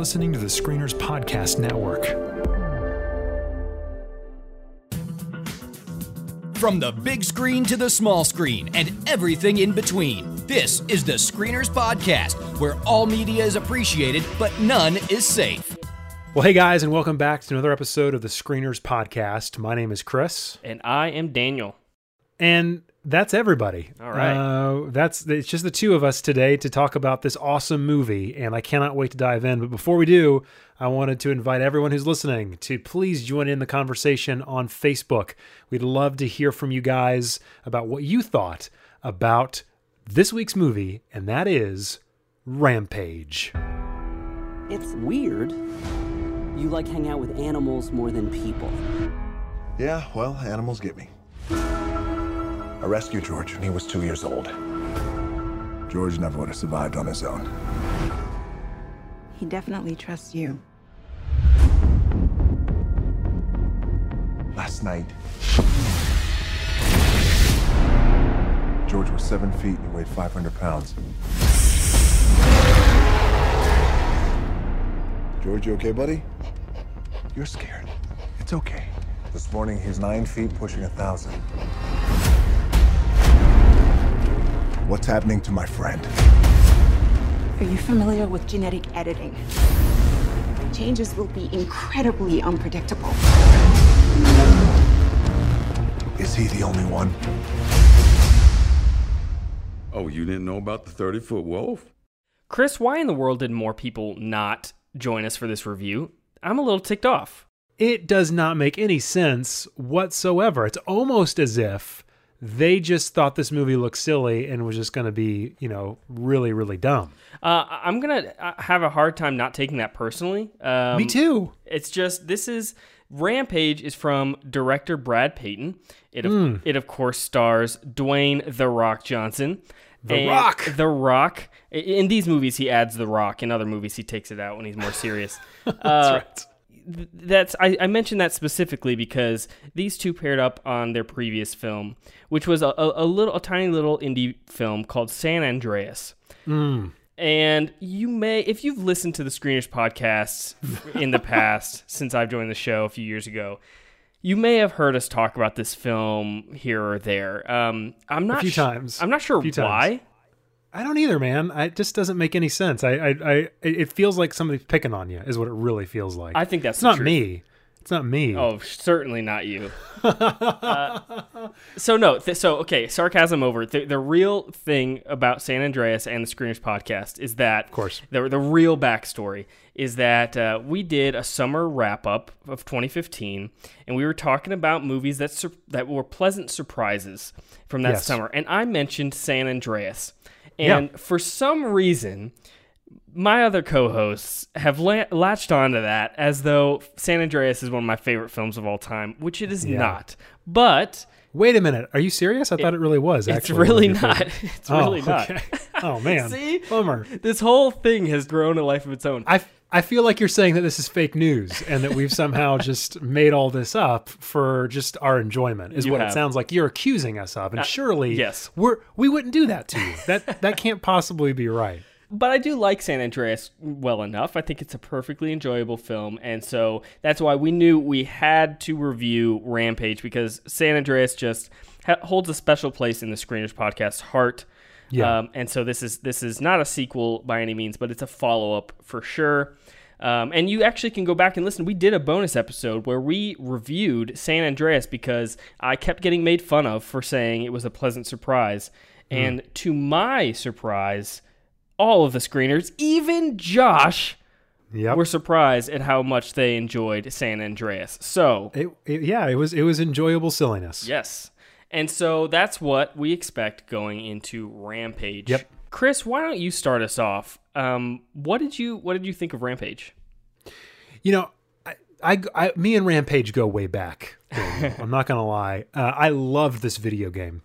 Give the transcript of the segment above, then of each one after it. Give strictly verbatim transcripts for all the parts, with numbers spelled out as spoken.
listening to the Screeners Podcast Network. From the big screen to the small screen and everything in between, this is the Screeners Podcast, where all media is appreciated, but none is safe. Well, hey guys, and welcome back to another episode of the Screeners Podcast. My name is Chris. And I am Daniel. And that's everybody. All right. Uh, that's it's just the two of us today to talk about this awesome movie, and I cannot wait to dive in. But before we do, I wanted to invite everyone who's listening to please join in the conversation on Facebook. We'd love to hear from you guys about what you thought about this week's movie, and that is Rampage. It's weird. You like hang out with animals more than people. Yeah, well, animals get me. I rescued George when he was two years old. George never would have survived on his own. He definitely trusts you. Last night, George was seven feet and weighed five hundred pounds. George, you okay, buddy? You're scared. It's okay. This morning, he's nine feet, pushing a thousand. What's happening to my friend? Are you familiar with genetic editing? Changes will be incredibly unpredictable. Is he the only one? Oh, you didn't know about the thirty-foot wolf? Chris, why in the world did more people not join us for this review? I'm a little ticked off. It does not make any sense whatsoever. It's almost as if they just thought this movie looked silly and was just going to be, you know, really, really dumb. Uh, I'm going to have a hard time not taking that personally. Um, Me too. It's just, this is, Rampage is from director Brad Peyton. It, mm. of, it of course, stars Dwayne The Rock Johnson. The Rock. The Rock. In these movies, he adds The Rock. In other movies, he takes it out when he's more serious. That's uh, right. That's I, I mentioned that specifically because these two paired up on their previous film, which was a, a little, a tiny little indie film called San Andreas. Mm. And you may, if you've listened to the Screenish podcasts in the past, since I've joined the show a few years ago, you may have heard us talk about this film here or there. Um, I'm not a few sh- times. I'm not sure why. Times. I don't either, man. I, it just doesn't make any sense. I, I, I, it feels like somebody's picking on you, is what it really feels like. I think that's it's the not truth. me. It's not me. Oh, certainly not you. uh, so no, th- so okay, sarcasm over. The, the real thing about San Andreas and the Screeners Podcast is that, of course, the the real backstory is that uh, we did a summer wrap up of twenty fifteen, and we were talking about movies that sur- that were pleasant surprises from that yes. summer, and I mentioned San Andreas. And yeah. for some reason, my other co-hosts have la- latched onto that as though San Andreas is one of my favorite films of all time, which it is yeah. not. But wait a minute. Are you serious? I it, thought it really was. Actually, It's really not. It's oh, really not. Okay. Oh, man. See? Bummer. This whole thing has grown a life of its own. I, I feel like you're saying that this is fake news and that we've somehow just made all this up for just our enjoyment is you what have. It sounds like you're accusing us of. And uh, surely yes. we're, we wouldn't do that to you. That that can't possibly be right. But I do like San Andreas well enough. I think it's a perfectly enjoyable film. And so that's why we knew we had to review Rampage, because San Andreas just ha- holds a special place in the Screeners Podcast heart. Yeah. Um, and so this is this is not a sequel by any means, but it's a follow-up for sure. Um, and you actually can go back and listen. We did a bonus episode where we reviewed San Andreas because I kept getting made fun of for saying it was a pleasant surprise. Mm. And to my surprise, all of the screeners, even Josh, yep. were surprised at how much they enjoyed San Andreas. So, it, it, yeah, it was it was enjoyable silliness. Yes, and so that's what we expect going into Rampage. Yep. Chris, why don't you start us off? Um, what did you what did you think of Rampage? You know, I, I, I me and Rampage go way back. I'm not gonna lie. Uh, I love this video game.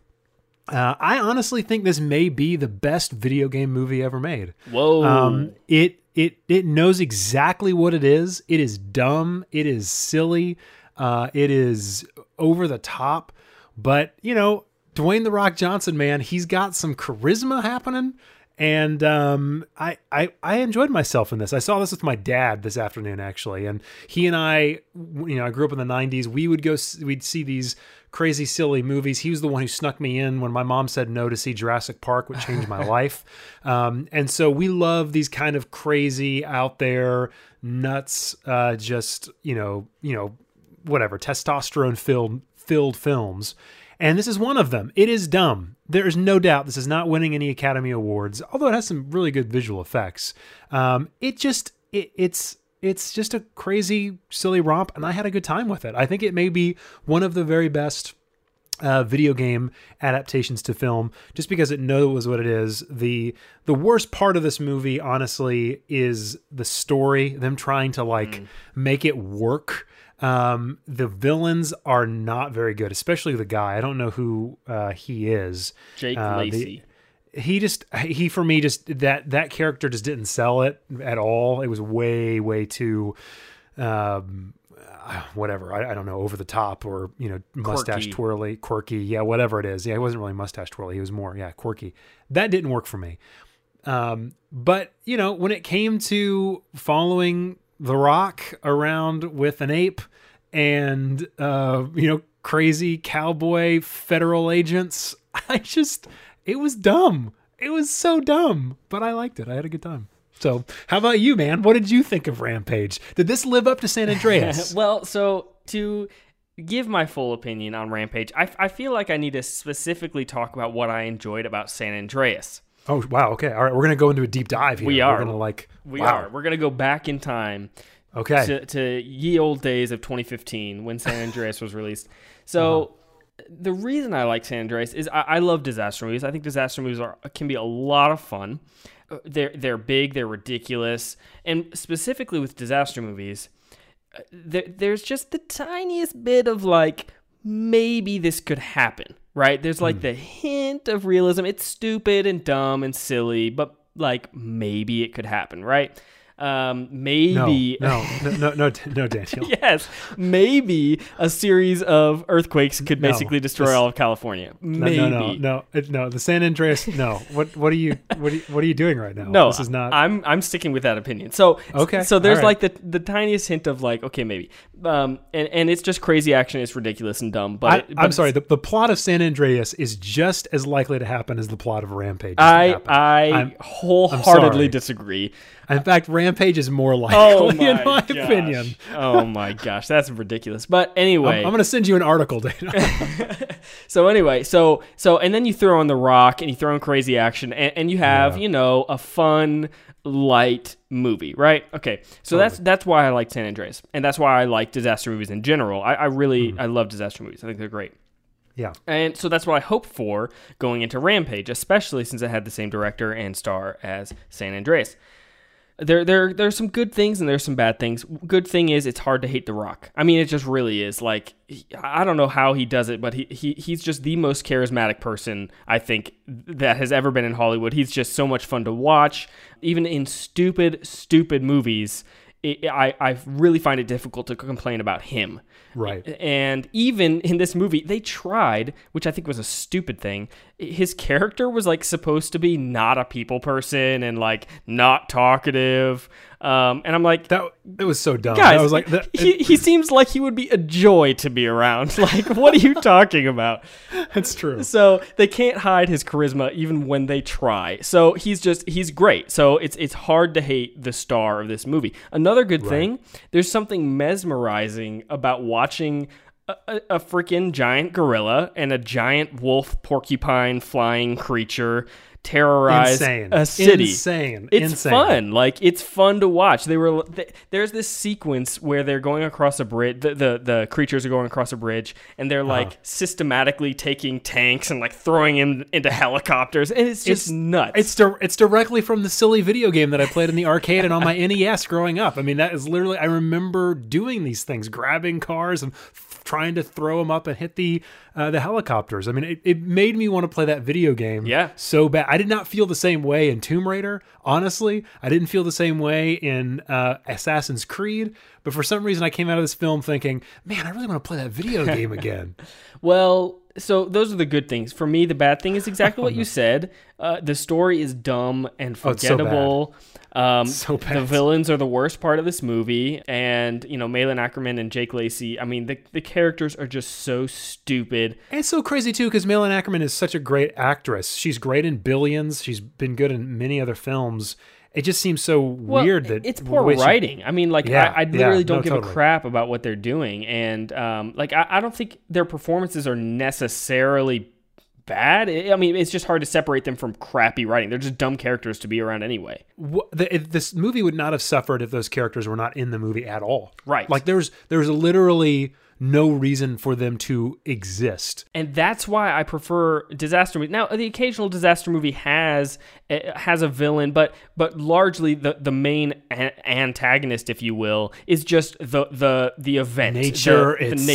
Uh, I honestly think this may be the best video game movie ever made. Whoa! Um, it it it knows exactly what it is. It is dumb. It is silly. Uh, it is over the top. But you know, Dwayne The Rock Johnson, man, he's got some charisma happening, And um, I, I I enjoyed myself in this. I saw this with my dad this afternoon, actually. And he and I, you know, I grew up in the nineties. We would go, we'd see these crazy, silly movies. He was the one who snuck me in when my mom said no to see Jurassic Park, which changed my life. Um, and so we love these kind of crazy, out there, nuts, uh, just, you know, you know, whatever, testosterone filled filled films. And this is one of them. It is dumb. There is no doubt this is not winning any Academy Awards, although it has some really good visual effects. Um, it just it, it's it's just a crazy, silly romp, and I had a good time with it. I think it may be one of the very best uh, video game adaptations to film, just because it knows what it is. The the worst part of this movie, honestly, is the story. Them trying to like mm. make it work. Um, the villains are not very good, especially the guy. I don't know who uh, he is. Jake uh, Lacy. The, he just, he for me, just that that character just didn't sell it at all. It was way, way too, um, whatever. I, I don't know, over the top, or you know, mustache quirky. twirly, quirky. Yeah, whatever it is. Yeah, he wasn't really mustache twirly. He was more, yeah, quirky. That didn't work for me. Um, but you know, when it came to following The Rock around with an ape and, uh, you know, crazy cowboy federal agents, I just, it was dumb. It was so dumb, but I liked it. I had a good time. So how about you, man? What did you think of Rampage? Did this live up to San Andreas? Well, so to give my full opinion on Rampage, I, I feel like I need to specifically talk about what I enjoyed about San Andreas. Oh, wow. Okay. All right. We're going to go into a deep dive here. We are. We're going to like, we wow. are. We're going to go back in time. Okay. To, to ye old days of twenty fifteen when San Andreas was released. So uh-huh. the reason I like San Andreas is I, I love disaster movies. I think disaster movies are, can be a lot of fun. They're, they're big. They're ridiculous. And specifically with disaster movies, there, there's just the tiniest bit of like, maybe this could happen. Right? There's like mm. the hint of realism. It's stupid and dumb and silly, but like maybe it could happen, right? Um, maybe no, no, no, no, no, Daniel. Yes, maybe a series of earthquakes could no. basically destroy all of California. Maybe no, no, no, no, it, no. The San Andreas. No, what, what are you, what are you, what are you doing right now? No, this is not. I'm, I'm sticking with that opinion. So, okay, so there's right. like the, the tiniest hint of like, okay, maybe, um, and, and it's just crazy action. It's ridiculous and dumb. But, I, it, but I'm sorry, the, the plot of San Andreas is just as likely to happen as the plot of Rampage. I, I I'm, wholeheartedly I'm disagree. In fact, Rampage is more likely, oh my in my gosh. opinion. Oh my gosh, that's ridiculous. But anyway, I'm, I'm going to send you an article, Dana. so anyway, so so, and then you throw in The Rock and you throw in crazy action, and, and you have yeah. you know a fun, light movie, right? Okay, so totally. that's that's why I like San Andreas, and that's why I like disaster movies in general. I, I really mm-hmm. I love disaster movies. I think they're great. Yeah, and so that's what I hope for going into Rampage, especially since it had the same director and star as San Andreas. There, there, there's some good things and there's some bad things. Good thing is it's hard to hate The Rock. I mean, it just really is. Like, he, I don't know how he does it, but he, he he's just the most charismatic person I think that has ever been in Hollywood. He's just so much fun to watch. Even in stupid, stupid movies, it, I, I really find it difficult to complain about him. Right. And even in this movie, they tried, which I think was a stupid thing. His character was like supposed to be not a people person and like not talkative. Um, and I'm like, that it was so dumb. Guys, I was like, that, he, it, he seems like he would be a joy to be around. Like, what are you talking about? That's true. So they can't hide his charisma even when they try. So he's just, he's great. So it's, it's hard to hate the star of this movie. Another good right. thing, there's something mesmerizing about watching A, a, a freaking giant gorilla and a giant wolf porcupine flying creature terrorize Insane. a city. Insane. It's Insane. fun. Like, it's fun to watch. They were they, there's this sequence where they're going across a bridge. The, the, the creatures are going across a bridge, and they're like uh-huh. systematically taking tanks and like throwing them into helicopters, and it's just it's, nuts. It's di- it's directly from the silly video game that I played in the arcade and on my N E S growing up. I mean, that is literally. I remember doing these things, grabbing cars and trying to throw them up and hit the uh, the helicopters. I mean, it, it made me want to play that video game yeah. so bad. I did not feel the same way in Tomb Raider, honestly. I didn't feel the same way in uh, Assassin's Creed. But for some reason, I came out of this film thinking, man, I really want to play that video game again. Well, So those are the good things. For me, the bad thing is exactly what you said. Uh, the story is dumb and forgettable. Oh, it's so bad. Um, so bad. The villains are the worst part of this movie. And, you know, Malin Ackerman and Jake Lacy, I mean, the, the characters are just so stupid. And it's so crazy, too, because Malin Ackerman is such a great actress. She's great in Billions. She's been good in many other films. It just seems so well, weird that it's poor writing. She, I mean, like yeah, I, I literally yeah, don't no, give totally. a crap about what they're doing, and um, like I, I don't think their performances are necessarily bad. It, I mean, it's just hard to separate them from crappy writing. They're just dumb characters to be around anyway. What, the, it, this movie would not have suffered if those characters were not in the movie at all. Right? Like there's there's literally no reason for them to exist. And that's why I prefer disaster movies. Now, the occasional disaster movie has has a villain, but but largely the, the main a- antagonist, if you will, is just the the the event. Nature the, itself. The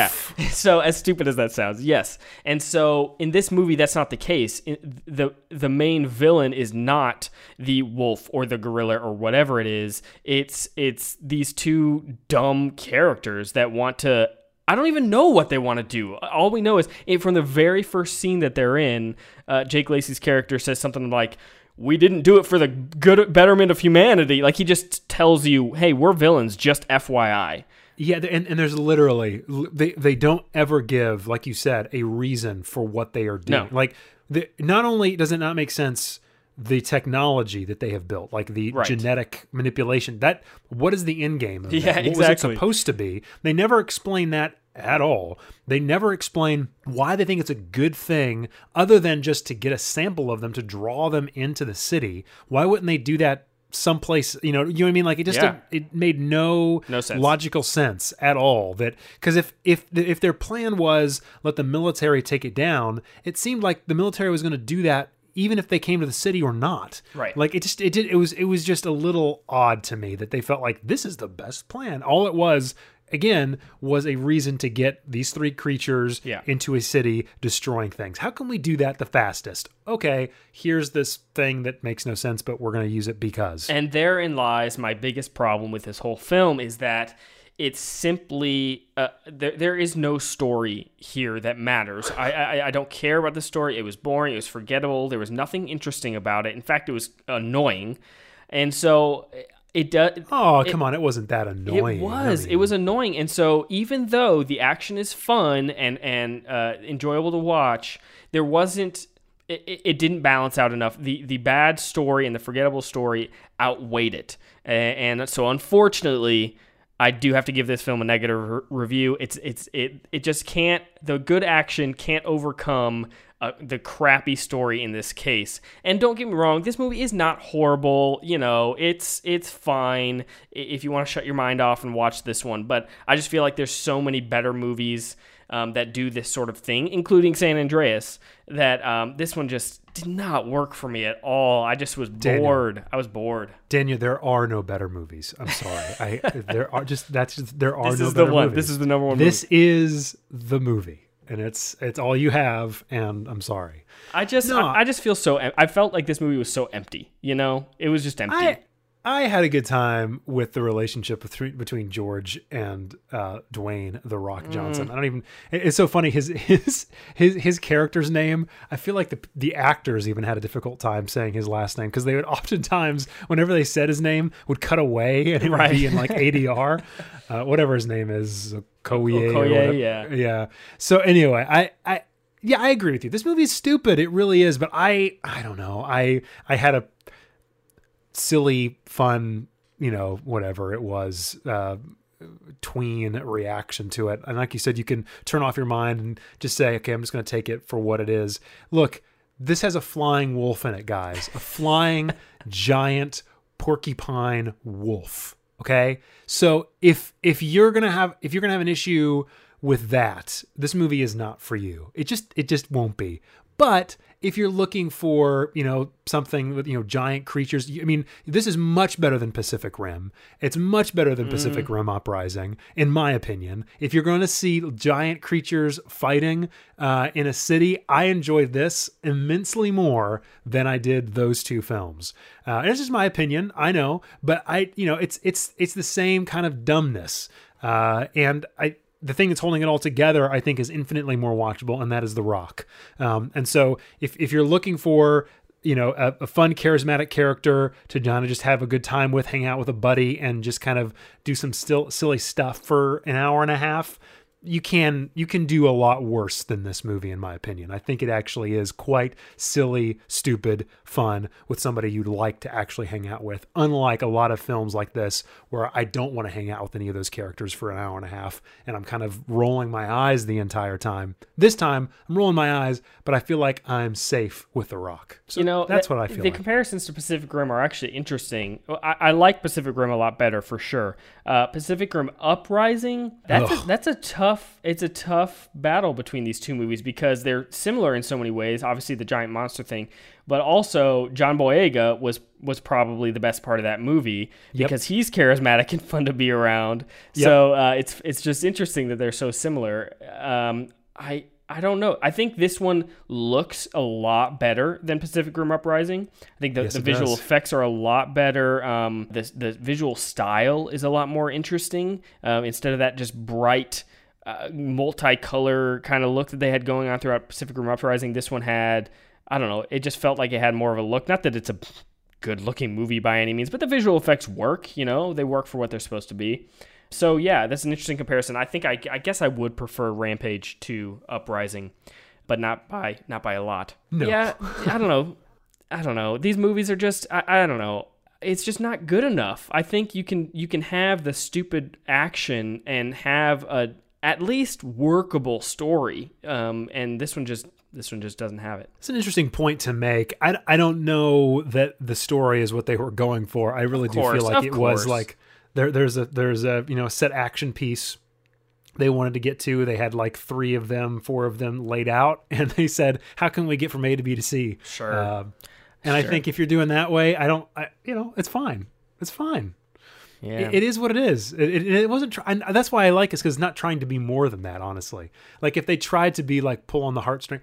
nature. Yeah. So as stupid as that sounds, yes. And so in this movie, that's not the case. The, the main villain is not the wolf or the gorilla or whatever it is. It's, it's these two dumb characters that want to I don't even know what they want to do. All we know is it, from the very first scene that they're in, uh, Jake Lacy's character says something like, we didn't do it for the good betterment of humanity. Like he just tells you, hey, we're villains, just F Y I. Yeah, and, and there's literally, they, they don't ever give, like you said, a reason for what they are doing. No. Like the, not only does it not make sense, the technology that they have built, like the right. genetic manipulation, that what is the end game of yeah, that? What exactly. was it supposed to be? They never explain that at all. They never explain why they think it's a good thing other than just to get a sample of them to draw them into the city. Why wouldn't they do that someplace? You know, you know what I mean? Like it just yeah. a, it made no, no sense. logical sense at all. That because if if if their plan was let the military take it down, it seemed like the military was going to do that even if they came to the city or not. Right. Like it just, it did, it was, it was just a little odd to me that they felt like this is the best plan. All it was, again, was a reason to get these three creatures yeah. into a city destroying things. How can we do that the fastest? Okay, here's this thing that makes no sense, but we're going to use it because. And therein lies my biggest problem with this whole film is that it's simply, uh, there, there is no story here that matters. I, I I don't care about the story. It was boring. It was forgettable. There was nothing interesting about it. In fact, it was annoying. And so it does. Oh, come it, on. It wasn't that annoying. It was. I mean. It was annoying. And so even though the action is fun and, and uh, enjoyable to watch, there wasn't. It, it didn't balance out enough. The the bad story and the forgettable story outweighed it. And, and so unfortunately, I do have to give this film a negative re- review. It's it's it it just can't the good action can't overcome uh, the crappy story in this case. And don't get me wrong, this movie is not horrible. You know, it's it's fine if you want to shut your mind off and watch this one. But I just feel like there's so many better movies um, that do this sort of thing, including San Andreas. That um, this one just did not work for me at all. I just was bored. Daniel, I was bored. Daniel, there are no better movies. I'm sorry. I there are just that's just, there are this no is better the one. movies. This is the number one. This movie. is the movie, and it's it's all you have. And I'm sorry. I just no. I, I just feel so. I felt like this movie was so empty. You know, it was just empty. I, I had a good time with the relationship between George and uh, Dwayne The Rock Johnson. Mm. I don't even. It's so funny. His his his his character's name. I feel like the the actors even had a difficult time saying his last name because they would oftentimes, whenever they said his name, would cut away and it right. would be in like A D R, uh, whatever his name is, Okoye. Okoye, yeah, yeah. So anyway, I I yeah, I agree with you. This movie is stupid. It really is. But I I don't know. I I had a. silly, fun, you know, whatever it was, uh, tween reaction to it. And like you said, you can turn off your mind and just say, okay, I'm just going to take it for what it is. Look, this has a flying wolf in it, guys. A flying giant porcupine wolf. Okay. So if, if you're going to have, if you're going to have an issue with that, this movie is not for you. It just, it just won't be. But if you're looking for, you know, something with, you know, giant creatures, I mean, this is much better than Pacific Rim. It's much better than mm. Pacific Rim Uprising, in my opinion. If you're going to see giant creatures fighting uh, in a city, I enjoyed this immensely more than I did those two films. Uh, and it's just my opinion, I know, but I, you know, it's it's it's the same kind of dumbness, uh, and I. the thing that's holding it all together, I think, is infinitely more watchable, and that is The Rock. Um, and so if, if you're looking for, you know, a, a fun, charismatic character to kind of just have a good time with, hang out with a buddy, and just kind of do some still silly stuff for an hour and a half, you can you can do a lot worse than this movie, in my opinion. I think it actually is quite silly, stupid, fun with somebody you'd like to actually hang out with, unlike a lot of films like this where I don't want to hang out with any of those characters for an hour and a half, and I'm kind of rolling my eyes the entire time. This time, I'm rolling my eyes, but I feel like I'm safe with The Rock. So you know, that's that, what I feel the like. The comparisons to Pacific Rim are actually interesting. I, I like Pacific Rim a lot better, for sure. Uh, Pacific Rim Uprising, that's a, that's a tough... It's a tough battle between these two movies because they're similar in so many ways. Obviously, the giant monster thing, but also John Boyega was was probably the best part of that movie because yep. he's charismatic and fun to be around. Yep. So uh, it's it's just interesting that they're so similar. Um, I I don't know. I think this one looks a lot better than Pacific Rim Uprising. I think the, yes, the visual does. effects are a lot better. Um, the the visual style is a lot more interesting um, instead of that just bright. Uh, multicolor kind of look that they had going on throughout Pacific Rim Uprising. This one had, I don't know, it just felt like it had more of a look. Not that it's a good looking movie by any means, but the visual effects work, you know, they work for what they're supposed to be. So yeah, that's an interesting comparison. I think I, I guess I would prefer Rampage to Uprising, but not by not by a lot. No. Yeah, I don't know. I don't know. These movies are just, I, I don't know. It's just not good enough. I think you can you can have the stupid action and have a at least workable story. Um, and this one just, this one just doesn't have it. It's an interesting point to make. I, I don't know that the story is what they were going for. I really do feel like it was like there, there's a, there's a, you know, a set action piece they wanted to get to. They had like three of them, four of them laid out, and they said, how can we get from A to B to C? Sure. Uh, and sure. I think if you're doing that way, I don't, I, you know, it's fine. It's fine. Yeah. It, it is what it is. It, it, it wasn't. Try- and that's why I like it, because it's not trying to be more than that. Honestly, like if they tried to be like pull on the heartstring,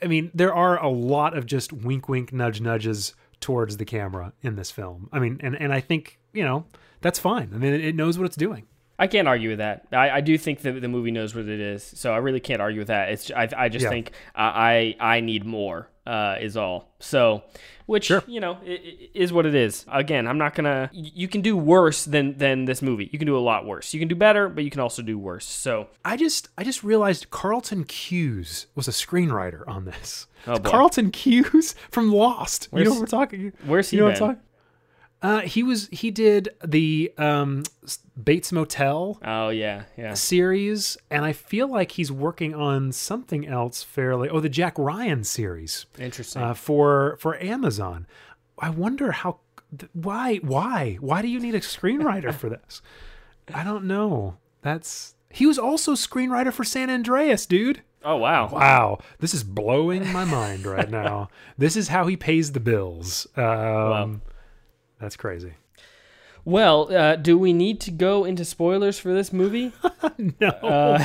I mean, there are a lot of just wink, wink, nudge, nudges towards the camera in this film. I mean, and and I think, you know, that's fine. I mean, it, it knows what it's doing. I can't argue with that. I, I do think that the movie knows what it is, so I really can't argue with that. It's I, I just yeah. think I, I I need more uh, is all. So, which sure. you know it, it is what it is. Again, I'm not gonna. You can do worse than than this movie. You can do a lot worse. You can do better, but you can also do worse. So I just I just realized Carlton Cuse was a screenwriter on this. Oh, it's Carlton Cuse from Lost. Where's, you know what we're talking. Where's he? You know what I'm talking. Uh, he was, he did the, um, Bates Motel. Oh yeah. Yeah. Series. And I feel like he's working on something else fairly. Oh, the Jack Ryan series. Interesting. Uh, for, for Amazon. I wonder how, why, why, why do you need a screenwriter for this? I don't know. That's, he was also screenwriter for San Andreas, dude. Oh, wow. Wow. This is blowing my mind right now. This is how he pays the bills. Um, wow. That's crazy. Well, uh, do we need to go into spoilers for this movie? No. Uh,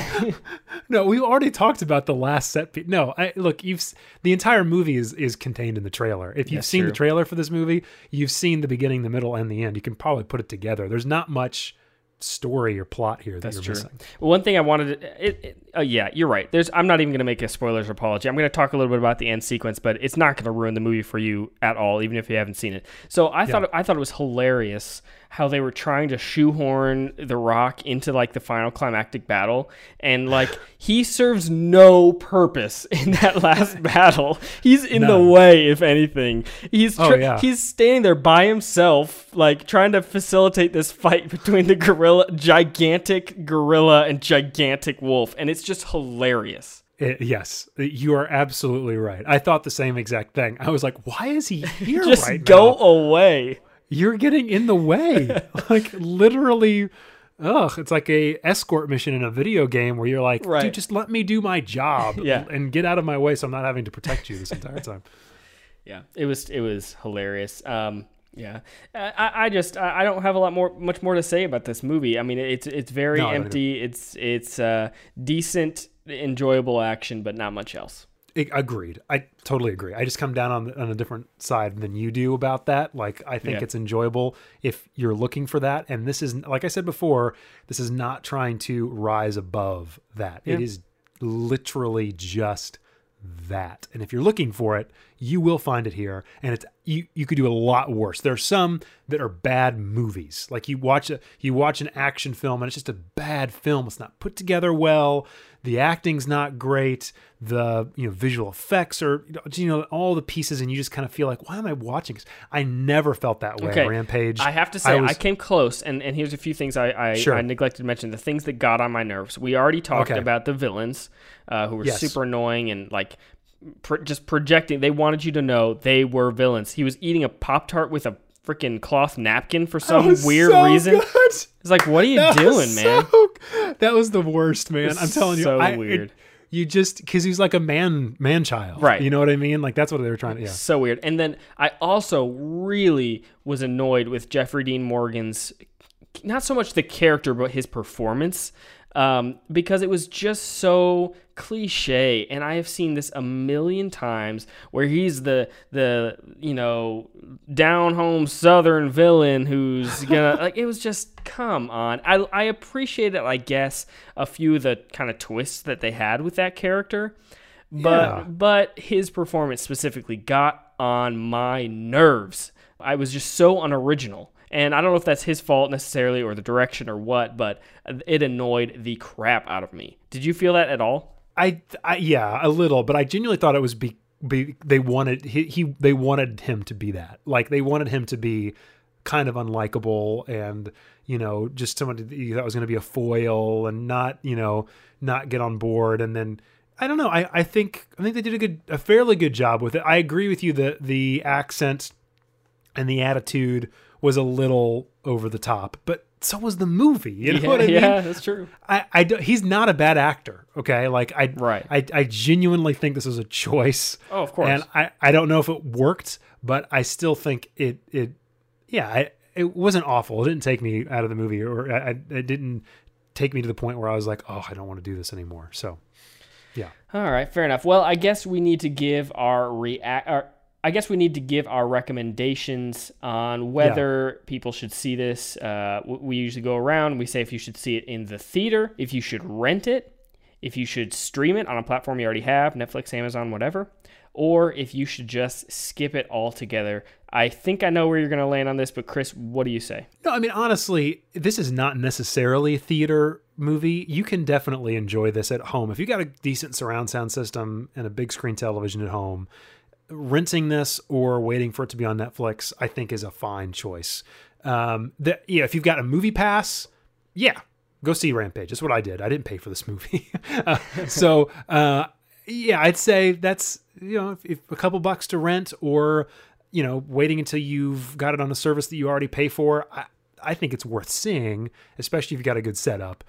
no, we've already talked about the last set piece. No, I, look, you've the entire movie is, is contained in the trailer. If you've That's seen true. the trailer for this movie, you've seen the beginning, the middle, and the end. You can probably put it together. There's not much story or plot here that That's you're true. missing. One thing I wanted to... It, it, uh, yeah, you're right. There's. I'm not even going to make a spoilers apology. I'm going to talk a little bit about the end sequence, but it's not going to ruin the movie for you at all, even if you haven't seen it. So I yeah. thought I thought it was hilarious how they were trying to shoehorn The Rock into like the final climactic battle, and like he serves no purpose in that last battle. He's in no. the way, if anything. He's tr- oh, yeah. he's standing there by himself, like trying to facilitate this fight between the gorilla, gigantic gorilla, and gigantic wolf, and it's just hilarious. It, yes, you are absolutely right. I thought the same exact thing. I was like, why is he here? Just right go now? away. You're getting in the way. Like literally, ugh, it's like a escort mission in a video game where you're like, right. dude, just let me do my job yeah. and get out of my way so I'm not having to protect you this entire time. Yeah, it was it was hilarious. Um, yeah, I, I just I don't have a lot more much more to say about this movie. I mean, it's it's very no, empty. It's it's uh, decent, enjoyable action, but not much else. It, agreed. I totally agree. I just come down on, on a different side than you do about that. Like, I think yeah. it's enjoyable if you're looking for that. And this is, like I said before, this is not trying to rise above that. Yeah. It is literally just that. And if you're looking for it, you will find it here. And it's you, you could do a lot worse. There are some that are bad movies. Like you watch a, you watch an action film and it's just a bad film. It's not put together well. The acting's not great. The you know visual effects are you know all the pieces, and you just kind of feel like, why am I watching this? I never felt that way. Okay. Rampage. I have to say I, was, I came close, and, and here's a few things I I, sure. I neglected to mention. The things that got on my nerves. We already talked okay. about the villains, uh, who were yes. super annoying and like. Pro- just projecting. They wanted you to know they were villains. He was eating a Pop-Tart with a freaking cloth napkin for some weird so reason. Good. It's like, what are you that doing, so, man? That was the worst, man. I'm telling so you. So I, weird. It, you just, because he's like a man, man child. Right. You know what I mean? Like, that's what they were trying to, yeah. So weird. And then I also really was annoyed with Jeffrey Dean Morgan's, not so much the character, but his performance. Um, because it was just so cliche, and I have seen this a million times, where he's the the you know down home Southern villain who's gonna like it was just come on. I I appreciate it, I guess, a few of the kind of twists that they had with that character, but yeah. but his performance specifically got on my nerves. I was just so unoriginal. And I don't know if that's his fault necessarily or the direction or what, but it annoyed the crap out of me. Did you feel that at all? I, I yeah, a little, but I genuinely thought it was be, be they wanted he, he they wanted him to be that. Like they wanted him to be kind of unlikable and, you know, just someone that was going to be a foil and not, you know, not get on board. And then I don't know. I, I think I think they did a good a fairly good job with it. I agree with you that the accent and the attitude was a little over the top, but so was the movie. You know yeah, what I mean? Yeah, that's true. I, I do, he's not a bad actor. Okay. Like I, right. I, I genuinely think this was a choice. Oh, of course. And I, I don't know if it worked, but I still think it, it, yeah, I, it wasn't awful. It didn't take me out of the movie, or I, it didn't take me to the point where I was like, oh, I don't want to do this anymore. So yeah. All right. Fair enough. Well, I guess we need to give our react our, I guess we need to give our recommendations on whether yeah. people should see this. Uh, we usually go around and we say if you should see it in the theater, if you should rent it, if you should stream it on a platform you already have, Netflix, Amazon, whatever, or if you should just skip it altogether. I think I know where you're going to land on this, but Chris, what do you say? No, I mean, honestly, this is not necessarily a theater movie. You can definitely enjoy this at home. If you got a decent surround sound system and a big screen television at home, renting this or waiting for it to be on Netflix, I think, is a fine choice. Um, that yeah, if you've got a movie pass, yeah, go see Rampage. That's what I did. I didn't pay for this movie, uh, so uh, yeah, I'd say that's you know if, if a couple bucks to rent, or you know waiting until you've got it on a service that you already pay for. I, I think it's worth seeing, especially if you've got a good setup.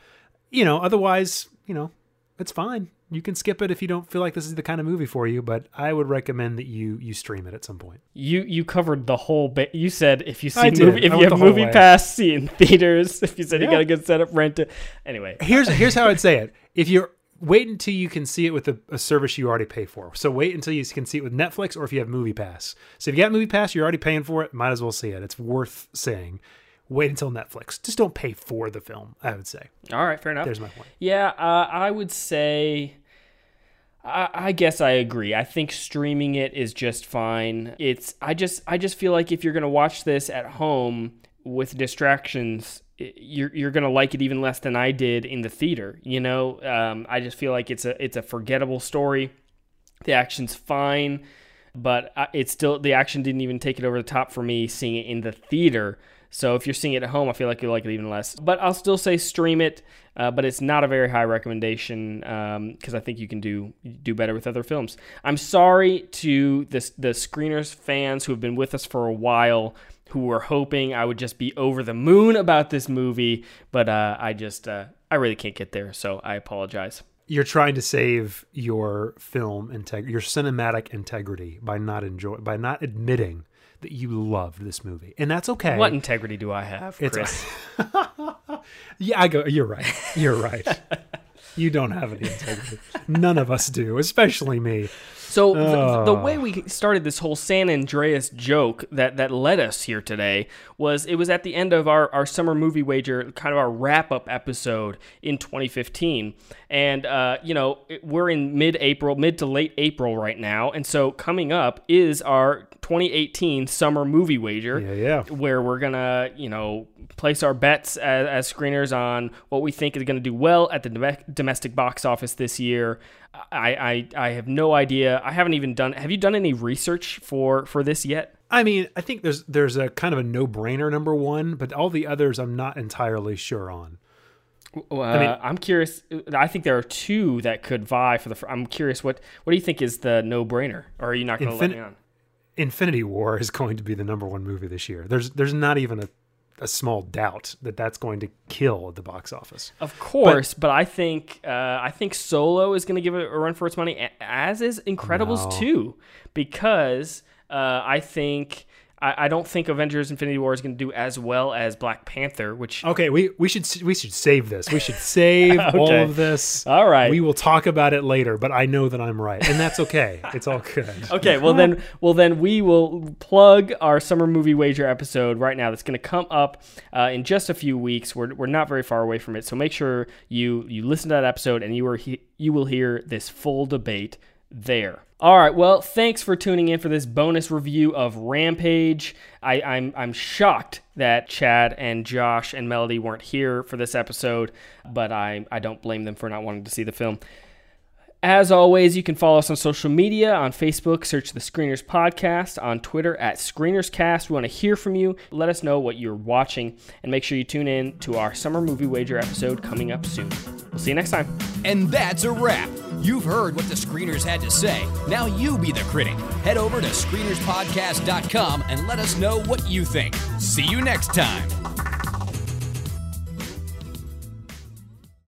You know, otherwise, you know, it's fine. You can skip it if you don't feel like this is the kind of movie for you, but I would recommend that you you stream it at some point. You you covered the whole bit. Ba- you said if you see movie, if I you have movie pass, see in theaters. If you said yeah. you got a good setup, rent it. Anyway, here's here's how I'd say it. If you're wait until you can see it with a, a service you already pay for. So wait until you can see it with Netflix or if you have movie pass. So if you got movie pass, you're already paying for it. Might as well see it. It's worth seeing. Wait until Netflix. Just don't pay for the film, I would say. All right, fair enough. There's my point. Yeah, uh, I would say, I, I guess I agree. I think streaming it is just fine. It's I just I just feel like if you're gonna watch this at home with distractions, you're you're gonna like it even less than I did in the theater. You know, um, I just feel like it's a it's a forgettable story. The action's fine, but it's still the action didn't even take it over the top for me seeing it in the theater. So if you're seeing it at home, I feel like you'll like it even less. But I'll still say stream it, uh, but it's not a very high recommendation because um, I think you can do do better with other films. I'm sorry to the, the Screeners fans who have been with us for a while who were hoping I would just be over the moon about this movie, but uh, I just uh, I really can't get there, so I apologize. You're trying to save your film integ- your cinematic integrity by not enjoy by not admitting that you loved this movie, and that's okay. What integrity do I have, Chris? yeah, I go. You're right. You're right. You don't have any integrity. None of us do, especially me. So oh. the, the way we started this whole San Andreas joke that, that led us here today was it was at the end of our, our summer movie wager, kind of our wrap-up episode in twenty fifteen. And, uh, you know, we're in mid-April, mid to late April right now. And so coming up is our twenty eighteen summer movie wager, yeah, yeah. where we're going to, you know, place our bets as, as screeners on what we think is going to do well at the dom- domestic box office this year. I, I I have no idea. I haven't even done. Have you done any research for, for this yet? I mean, I think there's there's a kind of a no-brainer number one, but all the others I'm not entirely sure on. Uh, I mean, I'm curious. I think there are two that could vie for the. Fr- I'm curious what what do you think is the no-brainer, or are you not going to Infin- let me on? Infinity War is going to be the number one movie this year. There's there's not even a. a small doubt that that's going to kill at the box office. Of course, but, but I think uh, I think Solo is going to give it a run for its money, as is Incredibles no. two, because uh, I think I, I don't think Avengers: Infinity War is going to do as well as Black Panther. Which okay, we we should we should save this. We should save okay. all of this. All right, we will talk about it later. But I know that I'm right, and that's okay. It's all good. Okay, well then, well then we will plug our summer movie wager episode right now. That's going to come up uh, in just a few weeks. We're we're not very far away from it, so make sure you you listen to that episode, and you are he- you will hear this full debate there. All right, well, thanks for tuning in for this bonus review of Rampage. I, I'm I'm shocked that Chad and Josh and Melody weren't here for this episode, but I, I don't blame them for not wanting to see the film. As always, you can follow us on social media. On Facebook, search The Screeners Podcast. On Twitter, at ScreenersCast. We want to hear from you. Let us know what you're watching, and make sure you tune in to our Summer Movie Wager episode coming up soon. We'll see you next time. And that's a wrap. You've heard what the Screeners had to say. Now you be the critic. Head over to screeners podcast dot com and let us know what you think. See you next time.